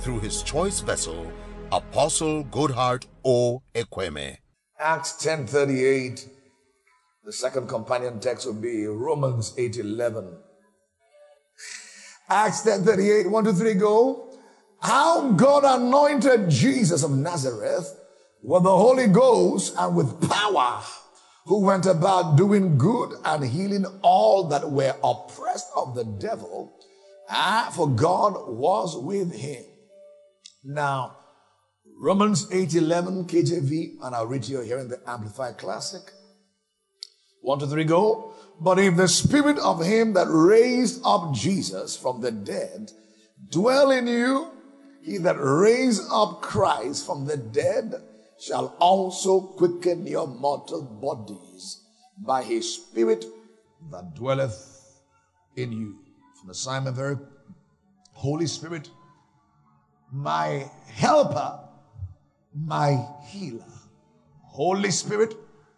through his choice vessel, Apostle Goodhart O. Ekweme. Acts 10:38. The second companion text would be Romans 8:11. Acts 10:38. 1, 2, 3, go. How God anointed Jesus of Nazareth with the Holy Ghost and with power, who went about doing good and healing all that were oppressed of the devil, for God was with him. Now, Romans 8:11 KJV, and I'll read to you here in the Amplified Classic. 1, 2, 3, go. But if the spirit of him that raised up Jesus from the dead dwell in you, he that raised up Christ from the dead shall also quicken your mortal bodies by his spirit that dwelleth in you. From the Simon, very Holy Spirit, my helper, my healer. Holy Spirit,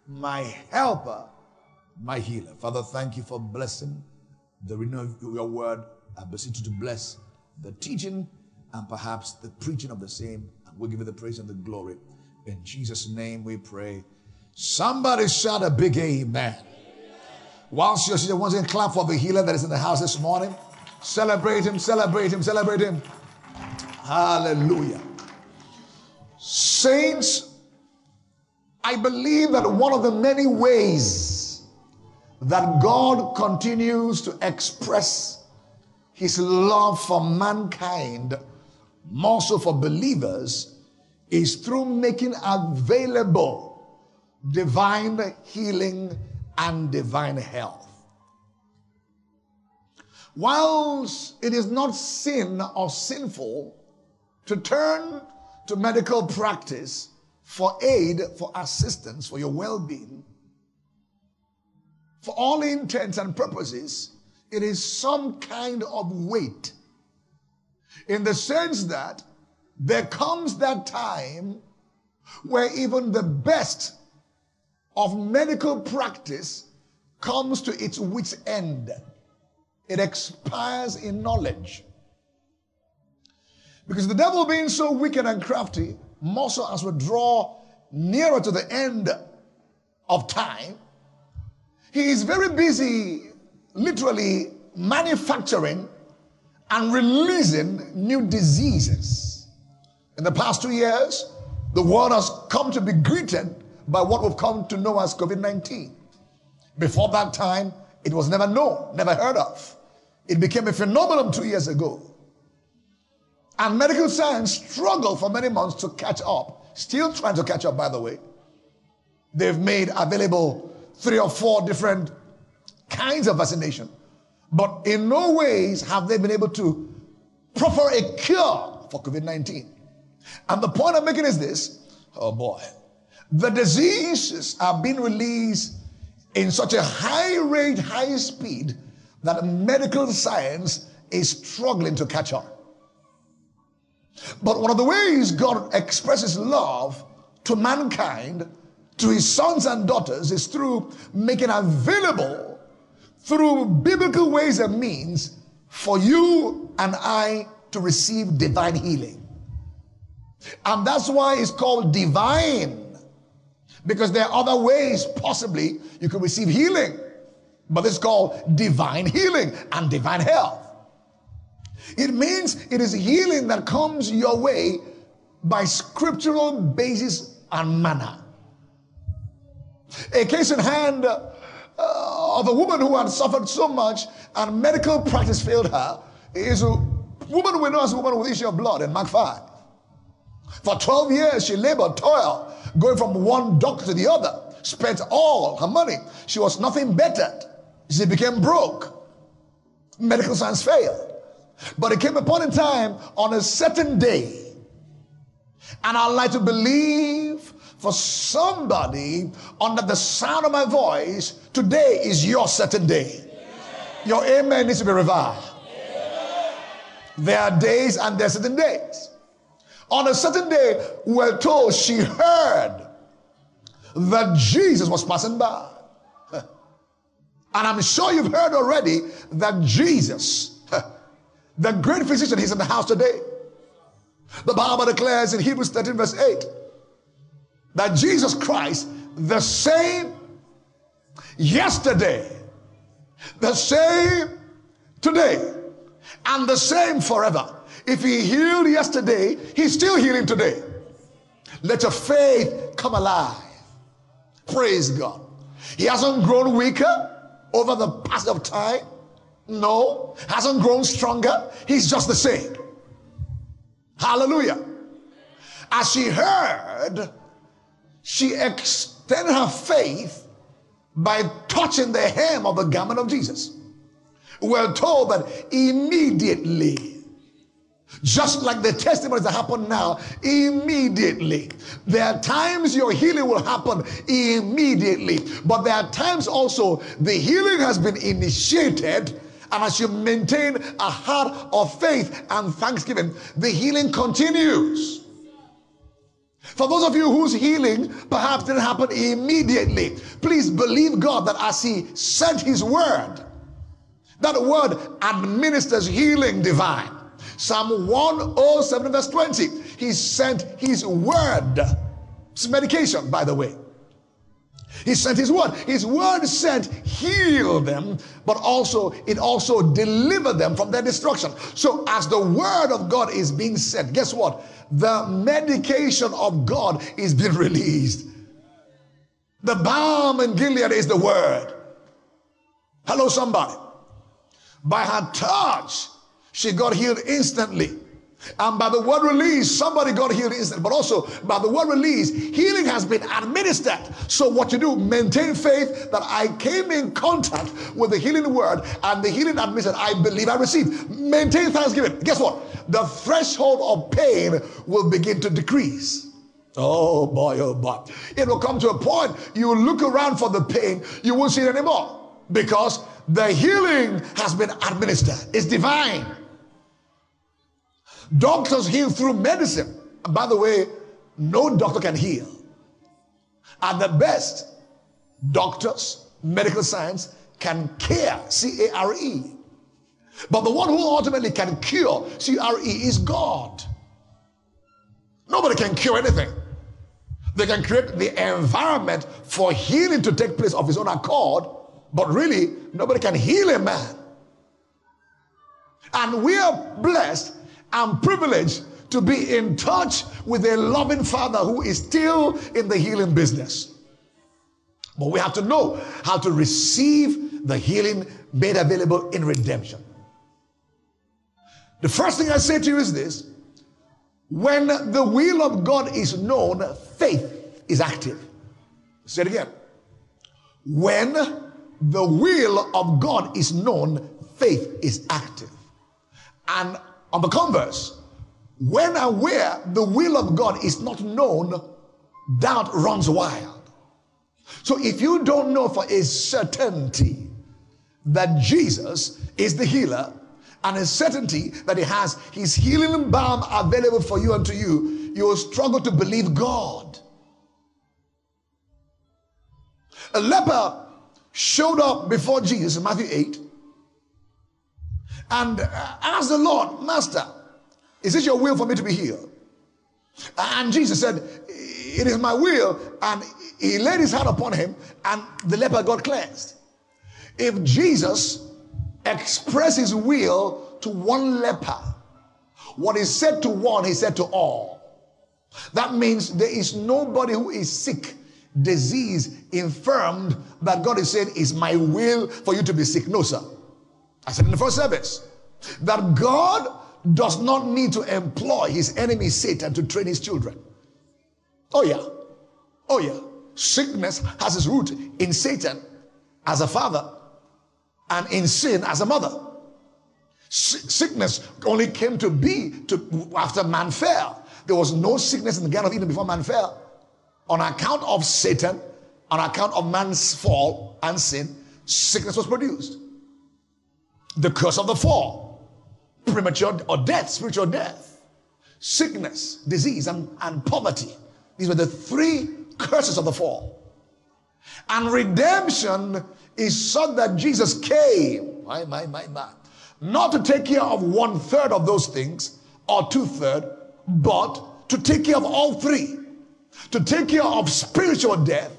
my helper, my healer. Father, thank you for blessing the reading of your word. I beseech you to bless the teaching and perhaps the preaching of the same. And we'll give you the praise and the glory. In Jesus' name we pray. Somebody shout a big amen. Whilst you're sitting, once again, clap for the healer that is in the house this morning. Celebrate him, celebrate him, celebrate him. Hallelujah. Saints, I believe that one of the many ways that God continues to express his love for mankind, more so for believers, is through making available divine healing and divine health. Whilst it is not sin or sinful to turn to medical practice for aid, for assistance, for your well-being, for all intents and purposes, it is some kind of weight, in the sense that there comes that time where even the best of medical practice comes to its wit's end. It expires in knowledge. Because the devil, being so wicked and crafty, more so as we draw nearer to the end of time, he is very busy literally manufacturing and releasing new diseases. In the past 2 years, the world has come to be greeted by what we've come to know as COVID-19. Before that time, it was never known, never heard of. It became a phenomenon 2 years ago. And medical science struggled for many months to catch up. Still trying to catch up, by the way. They've made available 3 or 4 different kinds of vaccination. But in no ways have they been able to proffer a cure for COVID-19. And the point I'm making is this. Oh boy. The diseases are being released in such a high rate, high speed, that medical science is struggling to catch up. But one of the ways God expresses love to mankind, to his sons and daughters, is through making available, through biblical ways and means, for you and I to receive divine healing. And that's why it's called divine, because there are other ways possibly you can receive healing. But it's called divine healing and divine health. It means it is healing that comes your way by scriptural basis and manner. A case in hand of a woman who had suffered so much and medical practice failed her is a woman we know as a woman with the issue of blood in Mark 5. For 12 years she labored, toiled, going from one doctor to the other, spent all her money. She was nothing bettered. She became broke. Medical science failed. But it came upon a time on a certain day And I'd like to believe for somebody under the sound of my voice, today is your certain day. Your amen needs to be revived. There are days and there are certain days. On a certain day, we're told she heard that Jesus was passing by. And I'm sure you've heard already that Jesus, the great physician, he's in the house today. The Bible declares in Hebrews 13 verse 8 that Jesus Christ, the same yesterday, the same today, and the same forever. If he healed yesterday, he's still healing today. Let your faith come alive. Praise God. He hasn't grown weaker over the past of time. No, hasn't grown stronger. He's just the same. Hallelujah. As she heard, she extended her faith by touching the hem of the garment of Jesus. We're told that immediately, just like the testimonies that happen now, immediately. There are times your healing will happen immediately, but there are times also the healing has been initiated, and as you maintain a heart of faith and thanksgiving, the healing continues. For those of you whose healing perhaps didn't happen immediately, please believe God that as he sent his word, that word administers healing divine. Psalm 107 verse 20. He sent his word. It's medication, by the way. He sent his word. His word sent heal them, but also it also delivered them from their destruction. So as the word of God is being sent, guess what? The medication of God is being released. The balm in Gilead is the word. Hello, somebody. By her touch, she got healed instantly. And by the word release, somebody got healed instantly. But also, by the word release, healing has been administered. So what you do, maintain faith that I came in contact with the healing word and the healing administered. I believe I received. Maintain thanksgiving. Guess what? The threshold of pain will begin to decrease. Oh boy, oh boy. It will come to a point, you will look around for the pain, you won't see it anymore. Because the healing has been administered. It's divine. Doctors heal through medicine. And by the way, no doctor can heal. At the best, doctors, medical science can care, C-A-R-E. But the one who ultimately can cure, C-R-E, is God. Nobody can cure anything. They can create the environment for healing to take place of his own accord, but really, nobody can heal a man. And we are blessed and privileged to be in touch with a loving Father who is still in the healing business. But we have to know how to receive the healing made available in redemption. The first thing I say to you is this: when the will of God is known, faith is active. Say it again. When the will of God is known, faith is active. And on the converse, when and where the will of God is not known, doubt runs wild. So if you don't know for a certainty that Jesus is the healer, and a certainty that he has his healing balm available for you and to you, you will struggle to believe God. A leper showed up before Jesus in Matthew 8 and asked the Lord, "Master, is it your will for me to be healed?" And Jesus said, "It is my will." And he laid his hand upon him and the leper got cleansed. If Jesus expressed his will to one leper, what he said to one, he said to all. That means there is nobody who is sick, disease, infirmed, that God is saying, "It's my will for you to be sick." No, sir. I said in the first service that God does not need to employ his enemy Satan to train his children. Oh yeah. Oh yeah. Sickness has its root in Satan as a father and in sin as a mother. Sickness only came to be after man fell. There was no sickness in the Garden of Eden before man fell. On account of Satan, on account of man's fall and sin, sickness was produced. The curse of the fall, premature or death, spiritual death, sickness, disease, and poverty. These were the three curses of the fall. And redemption is such that Jesus came, not to take care of 1/3 of those things or 2/3, but to take care of all three. To take care of spiritual death.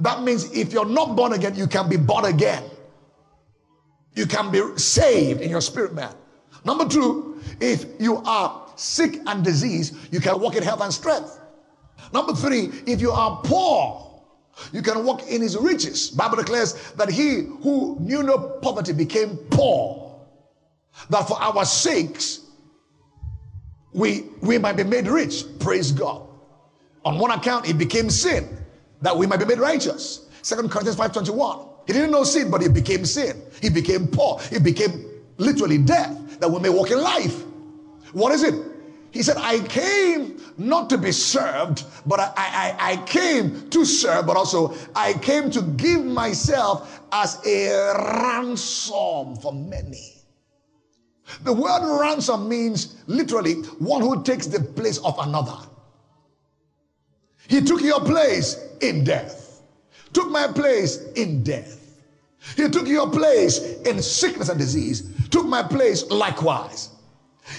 That means if you're not born again, you can be born again. You can be saved in your spirit, man. Number two, if you are sick and diseased, you can walk in health and strength. Number three, if you are poor, you can walk in his riches. The Bible declares that he who knew no poverty became poor, that for our sakes, we might be made rich. Praise God. On one account, it became sin, that we might be made righteous. 2 Corinthians 5:21. He didn't know sin, but it became sin. He became poor. It became literally death, that we may walk in life. What is it? He said, I came not to be served, but I came to serve, but also I came to give myself as a ransom for many. The word ransom means literally one who takes the place of another. He took your place in death. Took my place in death. He took your place in sickness and disease. Took my place likewise.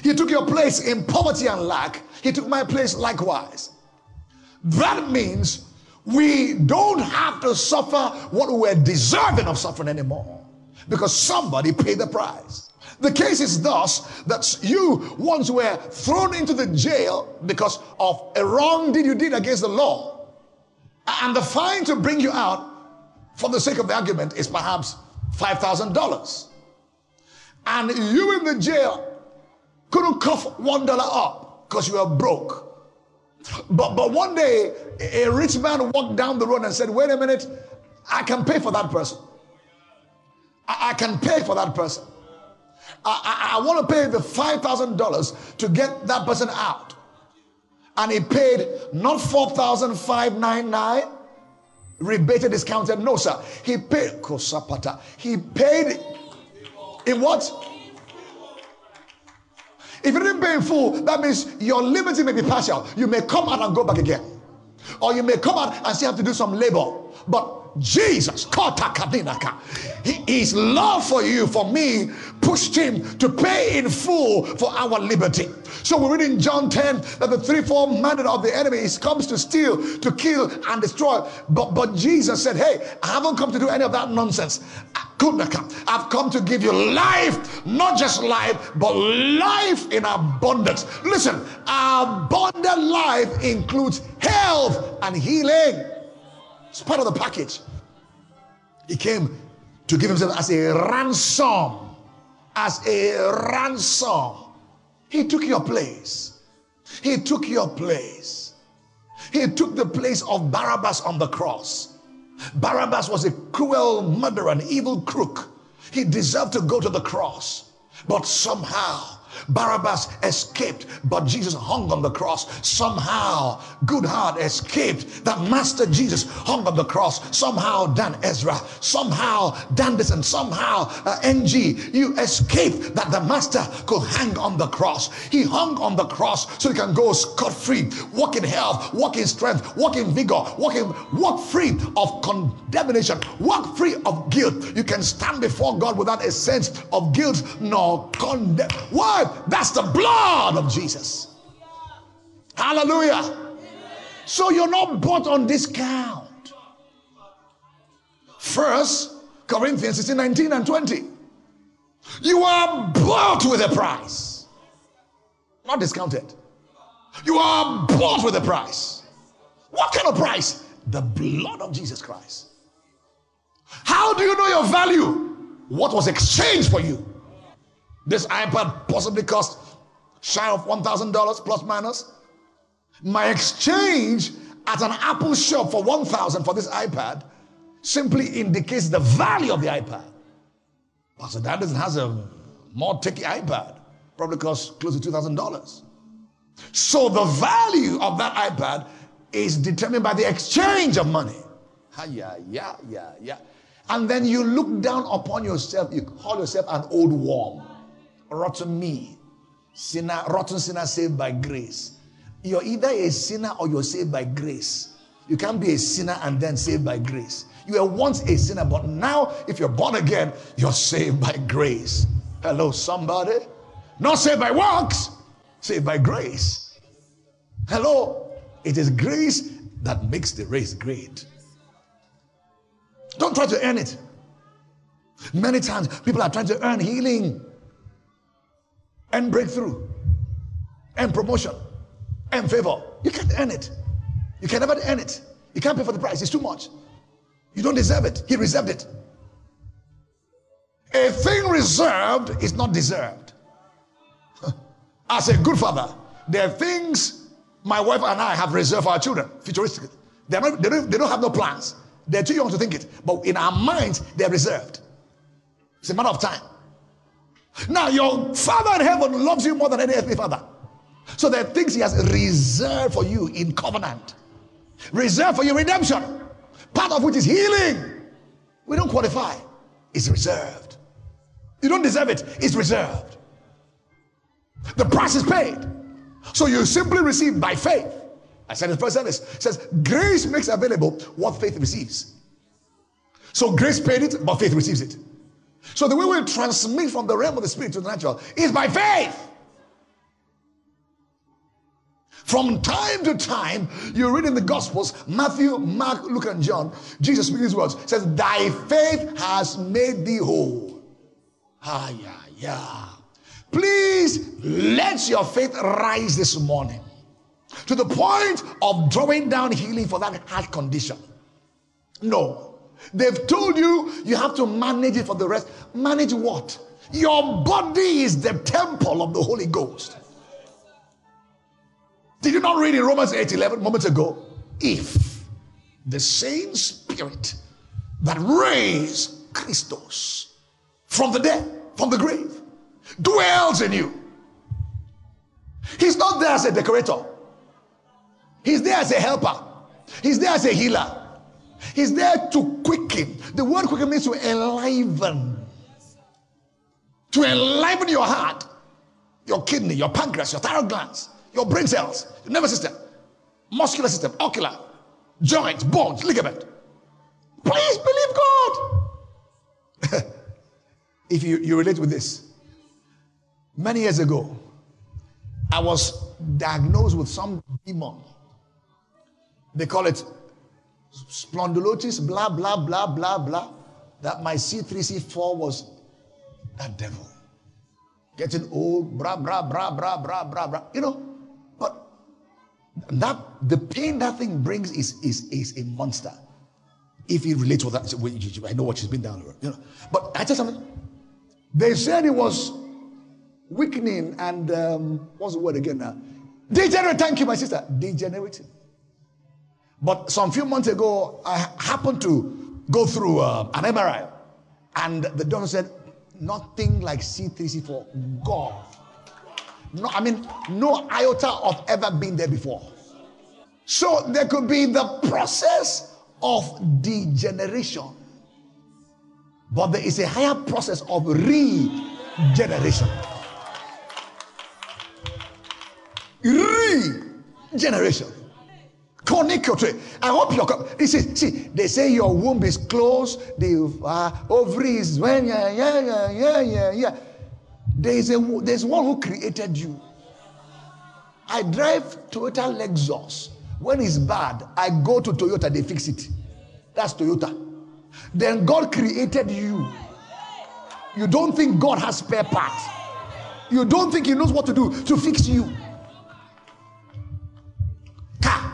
He took your place in poverty and lack. He took my place likewise. That means we don't have to suffer what we're deserving of suffering anymore, because somebody paid the price. The case is thus, that you once were thrown into the jail because of a wrong deed you did against the law. And the fine to bring you out, for the sake of the argument, is perhaps $5,000. And you in the jail couldn't cough $1 up because you were broke. But one day, a rich man walked down the road and said, wait a minute, I can pay for that person. I can pay for that person. I want to pay the $5,000 to get that person out. And he paid not $4,599, rebated, discounted. No, sir. He paid, Kosapata. He paid in what? If you didn't pay in full, that means your liberty may be partial. You may come out and go back again. Or you may come out and still have to do some labor. But Jesus, his love for you, for me, pushed him to pay in full for our liberty. So we read in John 10 that the threefold mandate of the enemy is comes to steal, to kill, and destroy. But Jesus said, hey, I haven't come to do any of that nonsense. I've come to give you life, not just life, but life in abundance. Listen, abundant life includes health and healing. It's part of the package. He came to give himself as a ransom. As a ransom. He took your place. He took your place. He took the place of Barabbas on the cross. Barabbas was a cruel murderer, an evil crook. He deserved to go to the cross. But somehow, Barabbas escaped, but Jesus hung on the cross. Somehow, Goodhart escaped. That Master Jesus hung on the cross. Somehow, Dan Ezra. Somehow, Dandison. Somehow, NG. You escaped that the Master could hang on the cross. He hung on the cross so you can go scot-free. Walk in health. Walk in strength. Walk in vigor. Walk free of condemnation. Walk free of guilt. You can stand before God without a sense of guilt nor condemnation. Why? That's the blood of Jesus. Hallelujah. Amen. So you're not bought on discount. 1 Corinthians 16:19 and 20. You are bought with a price. Not discounted. You are bought with a price. What kind of price? The blood of Jesus Christ. How do you know your value? What was exchanged for you? This iPad possibly cost shy of $1,000 plus minus. My exchange at an Apple shop for $1,000 for this iPad simply indicates the value of the iPad. Pastor Danielson has a more techy iPad, probably costs close to $2,000. So the value of that iPad is determined by the exchange of money. And then you look down upon yourself. You call yourself an old worm. Rotten me. Sinner, rotten sinner saved by grace. You're either a sinner or you're saved by grace. You can't be a sinner and then saved by grace. You were once a sinner, but now if you're born again, you're saved by grace. Hello, somebody. Not saved by works, saved by grace. Hello. It is grace that makes the race great. Don't try to earn it. Many times people are trying to earn healing and breakthrough and promotion and favor. You can't earn it. You can never earn it. You can't pay for the price. It's too much. You don't deserve it. He reserved it. A thing reserved is not deserved. As a good father, there are things my wife and I have reserved for our children, futuristically. They don't have no plans. They're too young to think it. But in our minds, they're reserved. It's a matter of time. Now, your Father in heaven loves you more than any earthly father. So there are things he has reserved for you in covenant. Reserved for your redemption. Part of which is healing. We don't qualify. It's reserved. You don't deserve it. It's reserved. The price is paid. So you simply receive by faith. I said in first service, it says, grace makes available what faith receives. So grace paid it, but faith receives it. So the way we transmit from the realm of the spirit to the natural is by faith. From time to time, you read in the Gospels, Matthew, Mark, Luke, and John, Jesus speaking these words, says, thy faith has made thee whole. Please let your faith rise this morning to the point of drawing down healing for that heart condition. No. They've told you, you have to manage it for the rest. Manage what? Your body is the temple of the Holy Ghost. Did you not read in Romans 8:11 moments ago? If the same spirit that raised Christos from the dead, from the grave, dwells in you. He's not there as a decorator. He's there as a helper. He's there as a healer. He's there to quicken. The word quicken means to enliven. To enliven your heart, your kidney, your pancreas, your thyroid glands, your brain cells, your nervous system, muscular system, ocular, joints, bones, ligament. Please believe God. If you relate with this, many years ago, I was diagnosed with some demon. They call it spondylosis, blah, blah, blah, blah, blah. That my C3, C4 was that devil. Getting old, blah, blah, blah, blah, blah, blah, blah. You know, but the pain that thing brings is a monster. If you relate with that, I know what she's been down the road. You know, but I tell something. They said it was weakening and what's the word again now? Degenerate. Thank you, my sister. Degenerating. But some few months ago, I happened to go through an MRI, and the doctor said nothing like C3, C4. God. No, I mean, no iota of ever been there before. So there could be the process of degeneration, but there is a higher process of regeneration. Regeneration. Cornucopia. I hope you're. See, they say your womb is closed, the ovaries. There's one who created you. I drive Toyota Lexus. When it's bad, I go to Toyota, they fix it. That's Toyota. Then God created you. You don't think God has spare parts. You don't think he knows what to do to fix you. Car.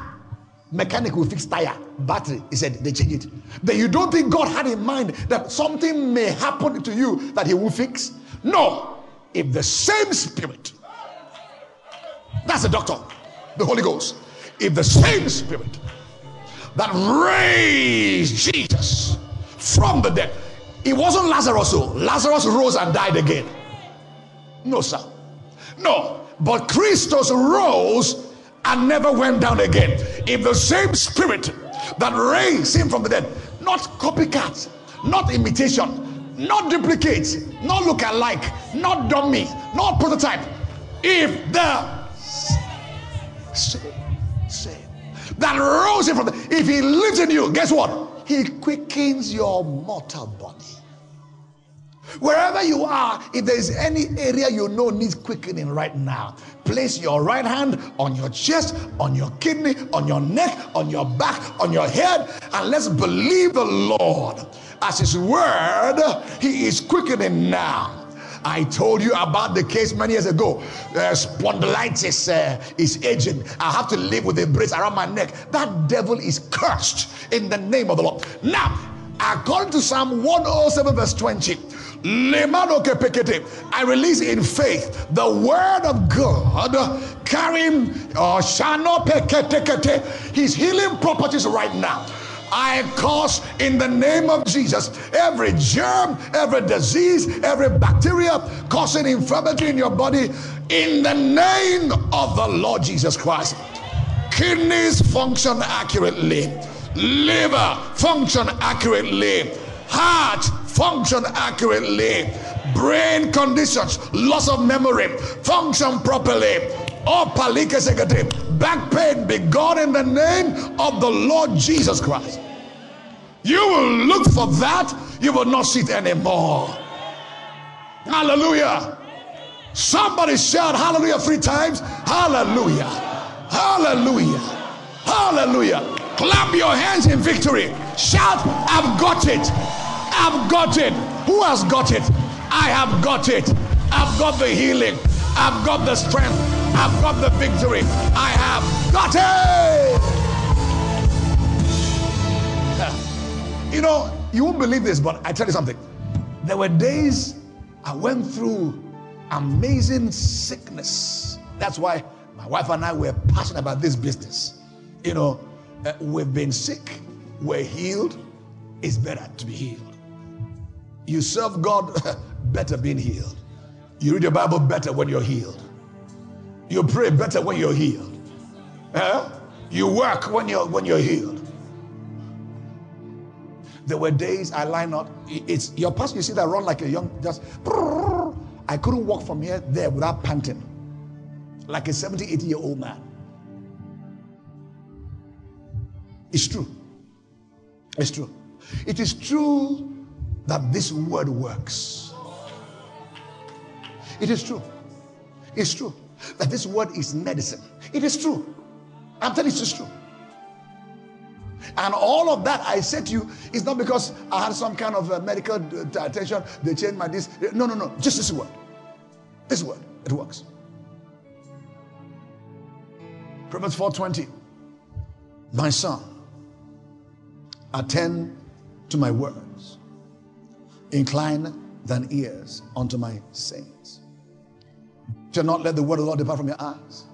Mechanic will fix tire. Battery. He said they change it. Then you don't think God had in mind that something may happen to you that he will fix? No. If the same spirit, that's the doctor, the Holy Ghost. If the same spirit that raised Jesus from the dead, it wasn't Lazarus. Lazarus rose and died again. No, sir. No. But Christos rose and never went down again. If the same spirit that raised him from the dead, not copycat, not imitation, not duplicate, not look alike, not dummy, not prototype, if the same that rose him from the, if he lives in you, guess what? He quickens your mortal body. Wherever you are, if there is any area you know needs quickening right now, place your right hand on your chest, on your kidney, on your neck, on your back, on your head, and let's believe the Lord. As his word, he is quickening now. I told you about the case many years ago. Spondylitis is aging. I have to live with a brace around my neck. That devil is cursed in the name of the Lord. Now, according to Psalm 107 verse 20, I release in faith the word of God, carrying his healing properties right now. I cause in the name of Jesus every germ, every disease, every bacteria causing infirmity in your body in the name of the Lord Jesus Christ. Kidneys function accurately. Liver function accurately. Heart function accurately. Brain conditions, loss of memory, function properly. Back pain, be gone in the name of the Lord Jesus Christ. You will look for that, you will not see it anymore. Hallelujah. Somebody shout hallelujah 3 times. Hallelujah. Hallelujah. Hallelujah. Clap your hands in victory. Shout, I've got it. I've got it. Who has got it? I have got it. I've got the healing. I've got the strength. I've got the victory. I have got it. You know, you won't believe this, but I tell you something. There were days I went through amazing sickness. That's why my wife and I were passionate about this business. You know, we've been sick, we're healed. It's better to be healed. You serve God better being healed. You read your Bible better when you're healed. You pray better when you're healed. You work when you're healed. There were days I line up. It's your pastor, you see that run like a young, just I couldn't walk from here there without panting. Like a 70, 80-year-old man. It's true. It's true. It is true that this word works. It is true. It's true that this word is medicine. It is true. I'm telling you, it's true. And all of that I said to you is not because I had some kind of medical attention. They changed my this. No, no, no. Just this word. This word. It works. Proverbs 4:20. My son, attend to my words. Incline thine ears unto my sayings. Shall not let the word of the Lord depart from your eyes.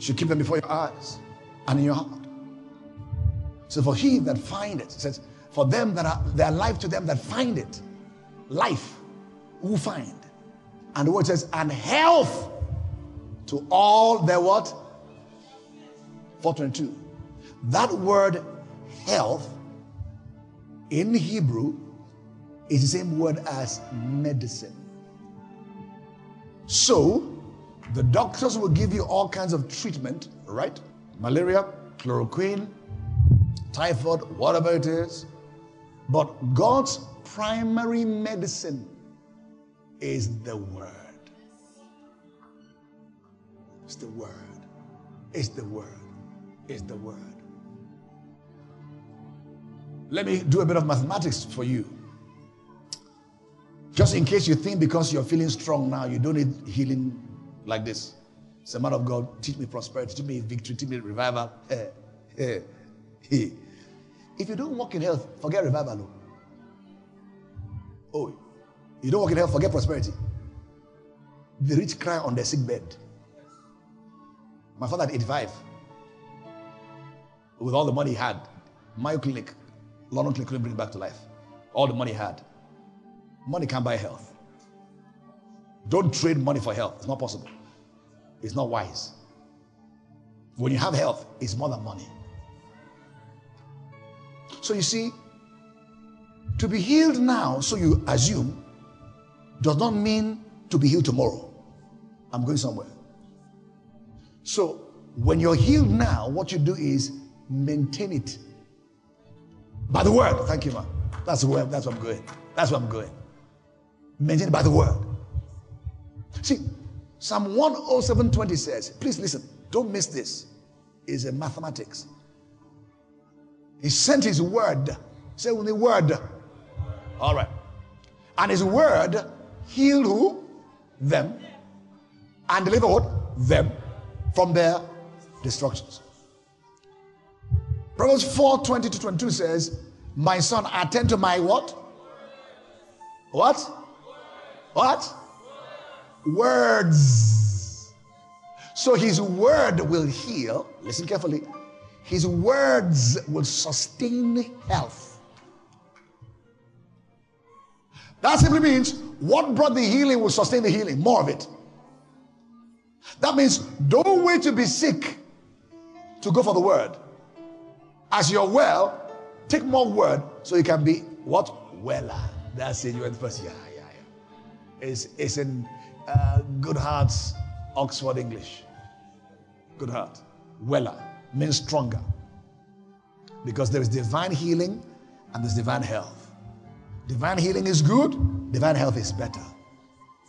Shall keep them before your eyes and in your heart. So for he that find it, says, for them that are their life to them that find it, life who find. And the word says, and health to all their what? 4:22. That word health in Hebrew is the same word as medicine. So, the doctors will give you all kinds of treatment, right? Malaria, chloroquine, typhoid, whatever it is. But God's primary medicine is the word. It's the word. It's the word. It's the word. Let me do a bit of mathematics for you. Just in case you think because you're feeling strong now, you don't need healing like this. It's a man of God, teach me prosperity, teach me victory, teach me revival. If you don't walk in health, forget revival. No. Oh, you don't walk in health, forget prosperity. The rich cry on their sick bed. My father at 85, with all the money he had, Mayo Clinic, London Clinic couldn't bring him back to life. All the money he had. Money can't buy health. Don't trade money for health. It's not possible. It's not wise. When you have health, it's more than money. So you see, to be healed now, so you assume, does not mean to be healed tomorrow. I'm going somewhere. So when you're healed now, what you do is maintain it. By the word. Thank you, man. That's the word. That's where I'm going. That's where I'm going. Maintain it by the word. See, Psalm 107:20 says, please listen, don't miss this. It's a mathematics. He sent his word. Say with the word. All right. And his word healed who? Them. And delivered what? Them from their destructions. Proverbs 4:20-22 says, my son, attend to my what? What? What? Words. So his word will heal. Listen carefully. His words will sustain health. That simply means what brought the healing will sustain the healing. More of it. That means don't wait to be sick to go for the word. As you're well, take more word so you can be what? Weller. That's it. You're in the first year. Yeah. It's in Goodhart's Oxford English. Goodhart. Weller means stronger. Because there is divine healing and there's divine health. Divine healing is good. Divine health is better.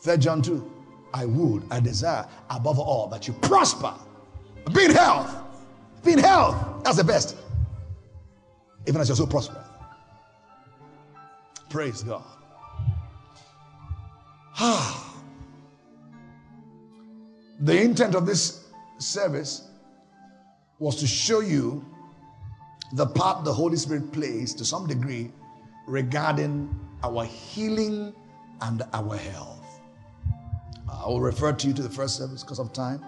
3 John 2. I desire above all that you prosper. Be in health. Be in health. That's the best. Even as you're so prosperous. Praise God. The intent of this service was to show you the part the Holy Spirit plays to some degree regarding our healing and our health. I will refer to you to the first service because of time,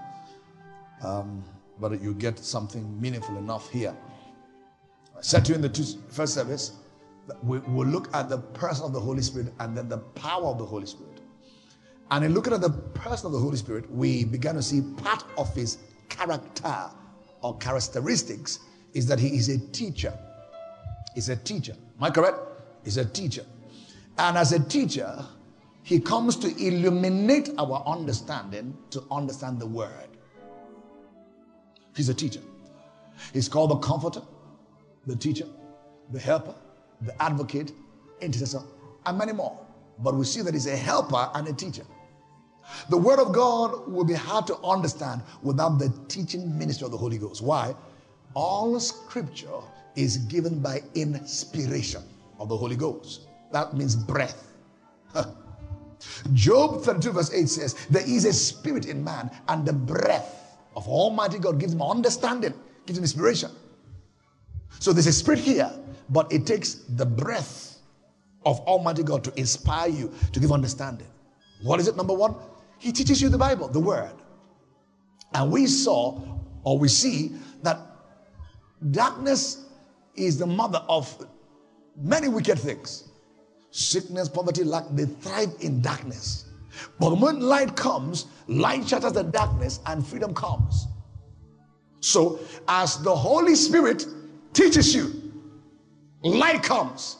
but you get something meaningful enough here. I said to you in the first service that we will look at the person of the Holy Spirit and then the power of the Holy Spirit. And in looking at the person of the Holy Spirit, we began to see part of his character or characteristics is that he is a teacher. He's a teacher. Am I correct? He's a teacher. And as a teacher, he comes to illuminate our understanding to understand the word. He's a teacher. He's called the comforter, the teacher, the helper, the advocate, intercessor, and many more. But we see that he's a helper and a teacher. The word of God will be hard to understand without the teaching ministry of the Holy Ghost. Why? All scripture is given by inspiration of the Holy Ghost. That means breath. Job 32:8 says, there is a spirit in man, and the breath of Almighty God gives him understanding, gives him inspiration. So there's a spirit here, but it takes the breath of Almighty God to inspire you, to give understanding. What is it? Number one, he teaches you the Bible, the word. And we saw, or we see, that darkness is the mother of many wicked things. Sickness, poverty, lack, they thrive in darkness. But when light comes, light shatters the darkness and freedom comes. So, as the Holy Spirit teaches you, light comes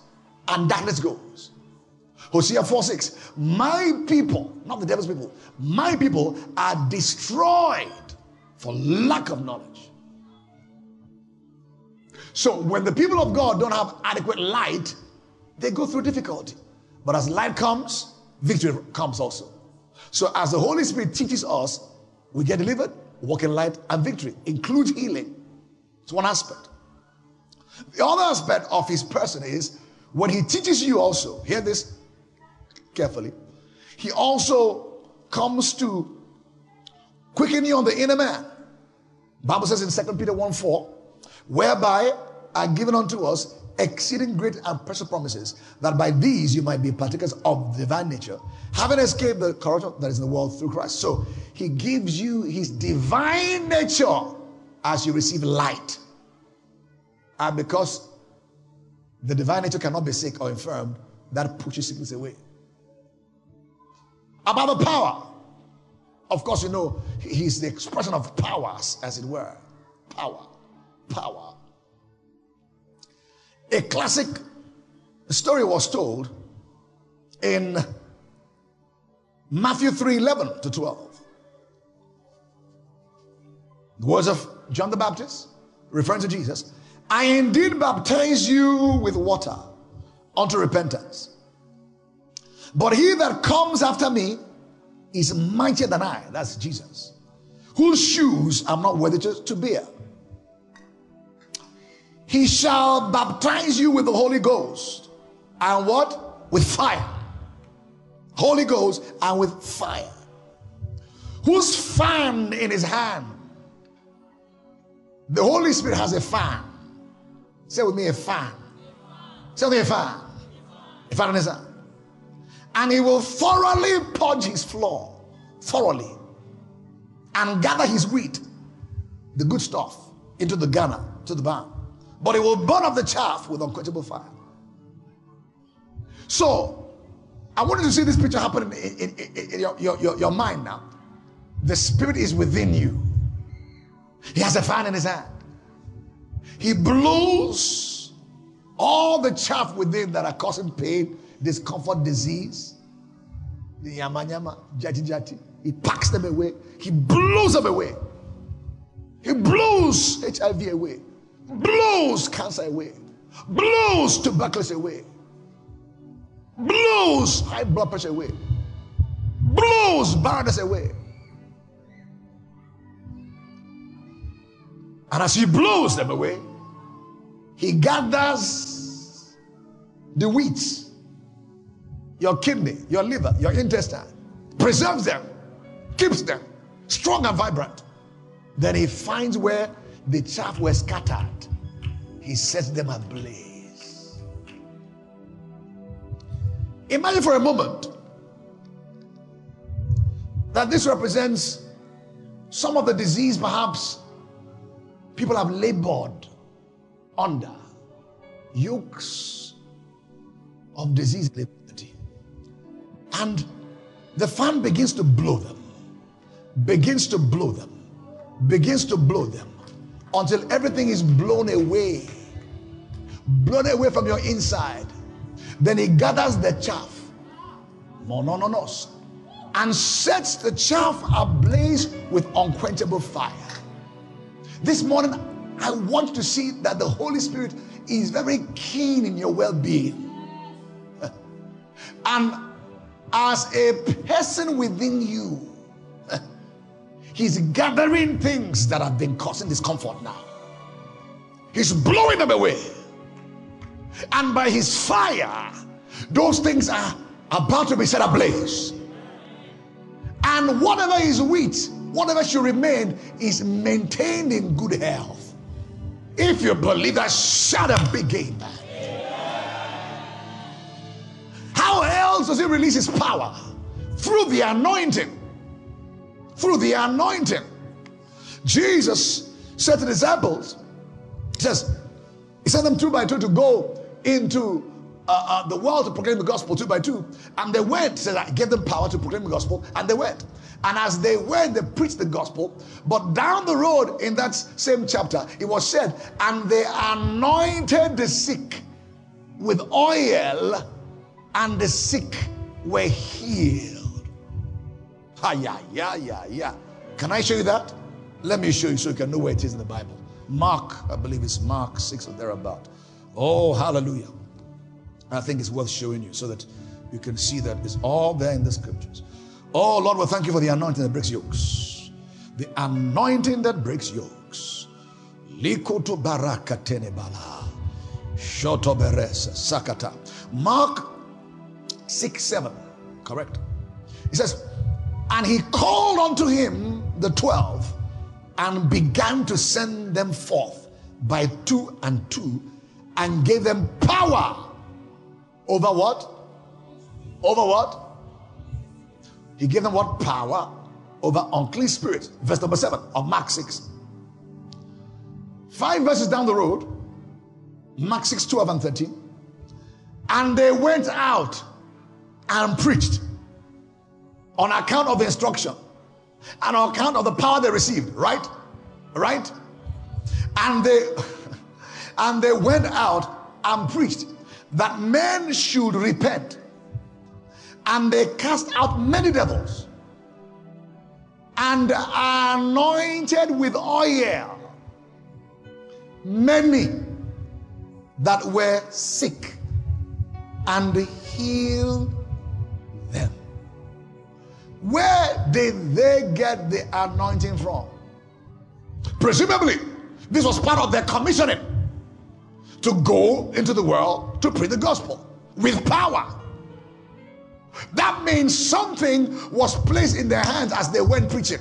and darkness goes. Hosea 4:6, my people, not the devil's people, my people are destroyed for lack of knowledge. So, when the people of God don't have adequate light, they go through difficulty. But as light comes, victory comes also. So as the Holy Spirit teaches us, we get delivered, walk in light, and victory includes healing. It's one aspect. The other aspect of his person is when he teaches you also, hear this carefully, he also comes to quicken you on the inner man. The Bible says in 2 Peter 1:4, whereby are given unto us exceeding great and precious promises, that by these you might be partakers of divine nature, having escaped the corruption that is in the world through Christ. So he gives you his divine nature as you receive light. And because the divine nature cannot be sick or infirmed, that pushes sickness away. About the power Of course, you know, he's the expression of powers, as it were. Power. A classic story was told in Matthew 3:11-12. The words of John the Baptist, referring to Jesus. I indeed baptize you with water unto repentance. But he that comes after me is mightier than I. That's Jesus. Whose shoes I'm not worthy to bear. He shall baptize you with the Holy Ghost. And what? With fire. Holy Ghost and with fire. Whose fan in his hand? The Holy Spirit has a fan. Say with me, a fan. Say with me, a fan. A fan in his hand. And he will thoroughly purge his floor. Thoroughly. And gather his wheat, the good stuff, into the garner, to the barn. But it will burn up the chaff with unquenchable fire. So, I want you to see this picture happening in your mind now. The Spirit is within you. He has a fan in his hand. He blows all the chaff within that are causing pain, discomfort, disease. The yama, jati. He packs them away. He blows them away. He blows HIV away. Blows cancer away, blows tuberculosis away, blows high blood pressure away, blows Barabbas away. And as he blows them away, he gathers the wheat, your kidney, your liver, your intestine, preserves them, keeps them strong and vibrant. Then he finds where the chaff were scattered. He sets them ablaze. Imagine for a moment that this represents some of the disease perhaps people have labored under. Yokes of disease. And the fan begins to blow them. Until everything is blown away from your inside. Then he gathers the chaff, and sets the chaff ablaze with unquenchable fire. This morning, I want to see that the Holy Spirit is very keen in your well-being. And as a person within you, he's gathering things that have been causing discomfort now. He's blowing them away. And by his fire, those things are about to be set ablaze. And whatever is wheat, whatever should remain, is maintained in good health. If you believe that, shout a big amen. How else does he release his power? Through the anointing. Jesus said to the disciples, he sent them 2 by 2 to go into the world to proclaim the gospel 2 by 2. And they went, I gave them power to proclaim the gospel, and they went. And as they went, they preached the gospel. But down the road in that same chapter, it was said, and they anointed the sick with oil, and the sick were healed. Can I show you that? Let me show you so you can know where it is in the Bible. Mark, I believe it's Mark 6 or thereabout. Oh, hallelujah. I think it's worth showing you so that you can see that it's all there in the scriptures. Oh, Lord, we thank you for the anointing that breaks yokes. The anointing that breaks yokes. Likoto baraka tenebala. Shoto beresa sakata. Mark 6:7. Correct. It says, and he called unto him the 12 and began to send them forth by 2 and 2 and gave them power over what? Over what? He gave them what? Power over unclean spirits. Verse number 7 of Mark 6. 5 verses down the road, Mark 6:12 and 13. And they went out and preached on account of the instruction and on account of the power they received, right? And they went out and preached that men should repent. And they cast out many devils and anointed with oil many that were sick and healed them. Where did they get the anointing from? Presumably, this was part of their commissioning to go into the world to preach the gospel with power. That means something was placed in their hands as they went preaching.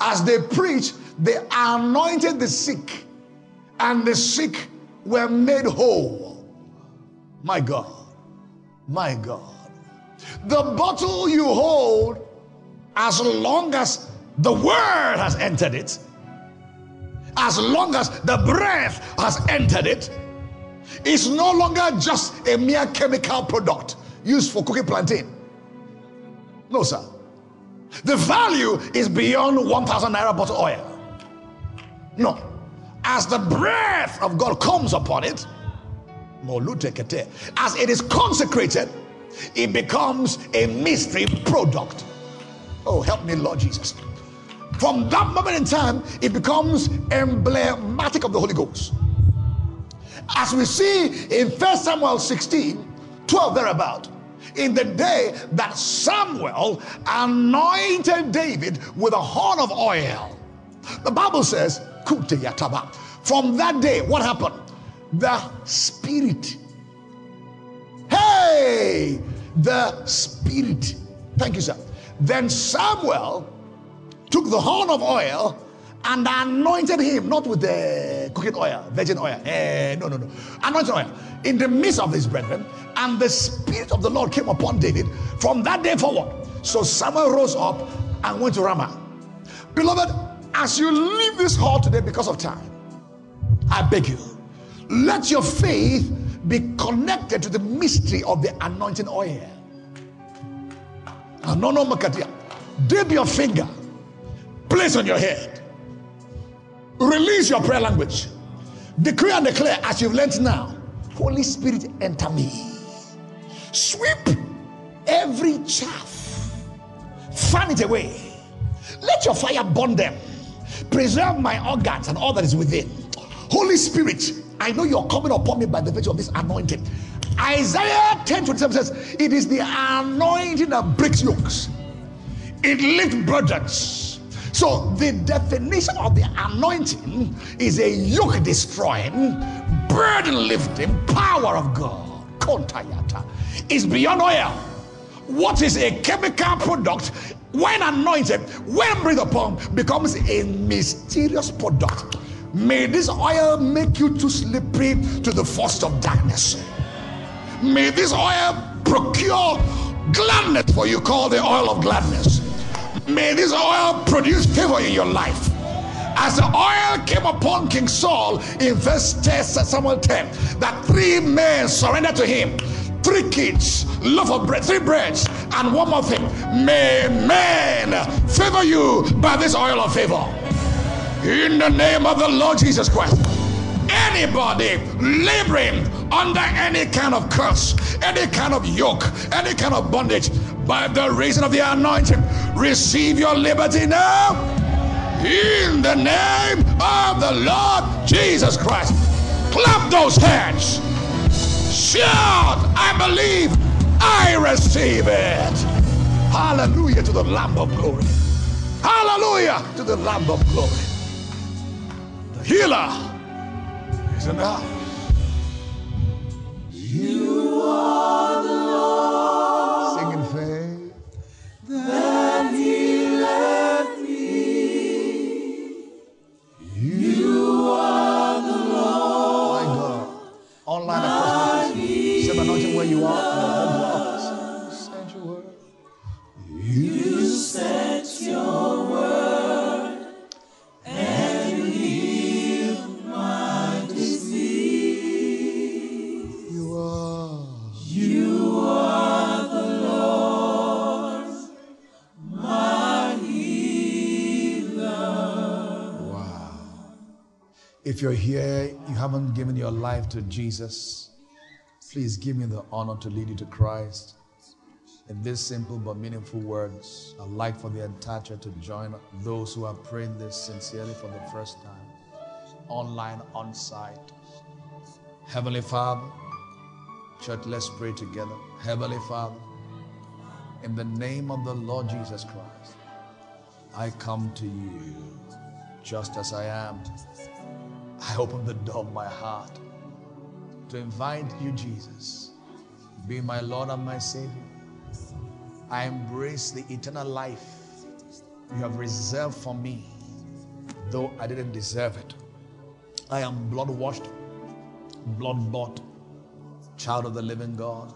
As they preached, they anointed the sick, and the sick were made whole. My God, my God. The bottle you hold, as long as the word has entered it, as long as the breath has entered it, it's no longer just a mere chemical product used for cooking plantain. No, sir. The value is beyond 1,000 naira bottle oil. No. As the breath of God comes upon it, as it is consecrated, it becomes a mystery product. Oh, help me, Lord Jesus. From that moment in time, it becomes emblematic of the Holy Ghost. As we see in 1 Samuel 16, 12 thereabout, in the day that Samuel anointed David with a horn of oil, the Bible says, from that day, what happened? The Spirit. Hey! The Spirit. Thank you, sir. Then Samuel took the horn of oil and anointed him, not with the cooking oil, virgin oil. No. Anointed oil in the midst of his brethren, and the Spirit of the Lord came upon David from that day forward. So Samuel rose up and went to Ramah. Beloved, as you leave this hall today because of time, I beg you, let your faith be connected to the mystery of the anointing oil. Dip your finger, place on your head, release your prayer language, decree and declare as you've learned now. Holy Spirit, enter me. Sweep every chaff. Fan it away. Let your fire burn them. Preserve my organs and all that is within. Holy Spirit, I know you're coming upon me by the virtue of this anointing. Isaiah 10:27 says, it is the anointing that breaks yokes. It lifts burdens. So the definition of the anointing is a yoke destroying, burden lifting power of God. Kontayata is beyond oil. What is a chemical product, when anointed, when breathed upon, becomes a mysterious product. May this oil make you too slippery to the force of darkness. May this oil procure gladness for you, call the oil of gladness. May this oil produce favor in your life. As the oil came upon King Saul in 1 Samuel 10, that 3 men surrendered to him, 3 kids, loaf of bread, 3 breads, and 1 more thing. May men favor you by this oil of favor. In the name of the Lord Jesus Christ, anybody laboring under any kind of curse, any kind of yoke, any kind of bondage, by the reason of the anointing, receive your liberty now. In the name of the Lord Jesus Christ. Clap those hands. Shout, I believe, I receive it. Hallelujah to the Lamb of glory. Hallelujah to the Lamb of glory. The healer is in the house. You are the Lord. Sing in faith. That healeth me. You are the Lord. My God. Online across the place. Same anointing where you are. You are the Lord, my If you're here, you haven't given your life to Jesus, please give me the honor to lead you to Christ. In these simple but meaningful words, I'd like for the entire church to join those who are praying this sincerely for the first time, online, on site. Heavenly Father, church, let's pray together. Heavenly Father, in the name of the Lord Jesus Christ, I come to you just as I am. I open the door of my heart to invite you, Jesus, be my Lord and my Savior. I embrace the eternal life you have reserved for me, though I didn't deserve it. I am blood-washed, blood-bought, child of the living God.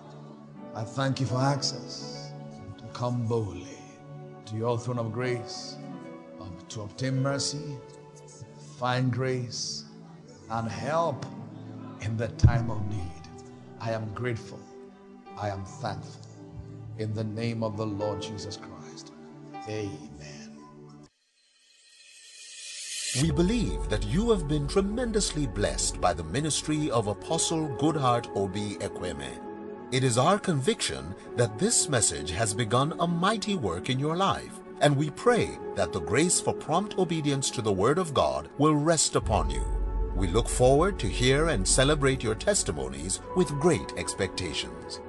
I thank you for access to come boldly to your throne of grace, to obtain mercy, find grace, and help in the time of need. I am grateful. I am thankful. In the name of the Lord Jesus Christ. Amen. We believe that you have been tremendously blessed by the ministry of Apostle Goodhart O.B. Ekweme. It is our conviction that this message has begun a mighty work in your life, and we pray that the grace for prompt obedience to the Word of God will rest upon you. We look forward to hear and celebrate your testimonies with great expectations.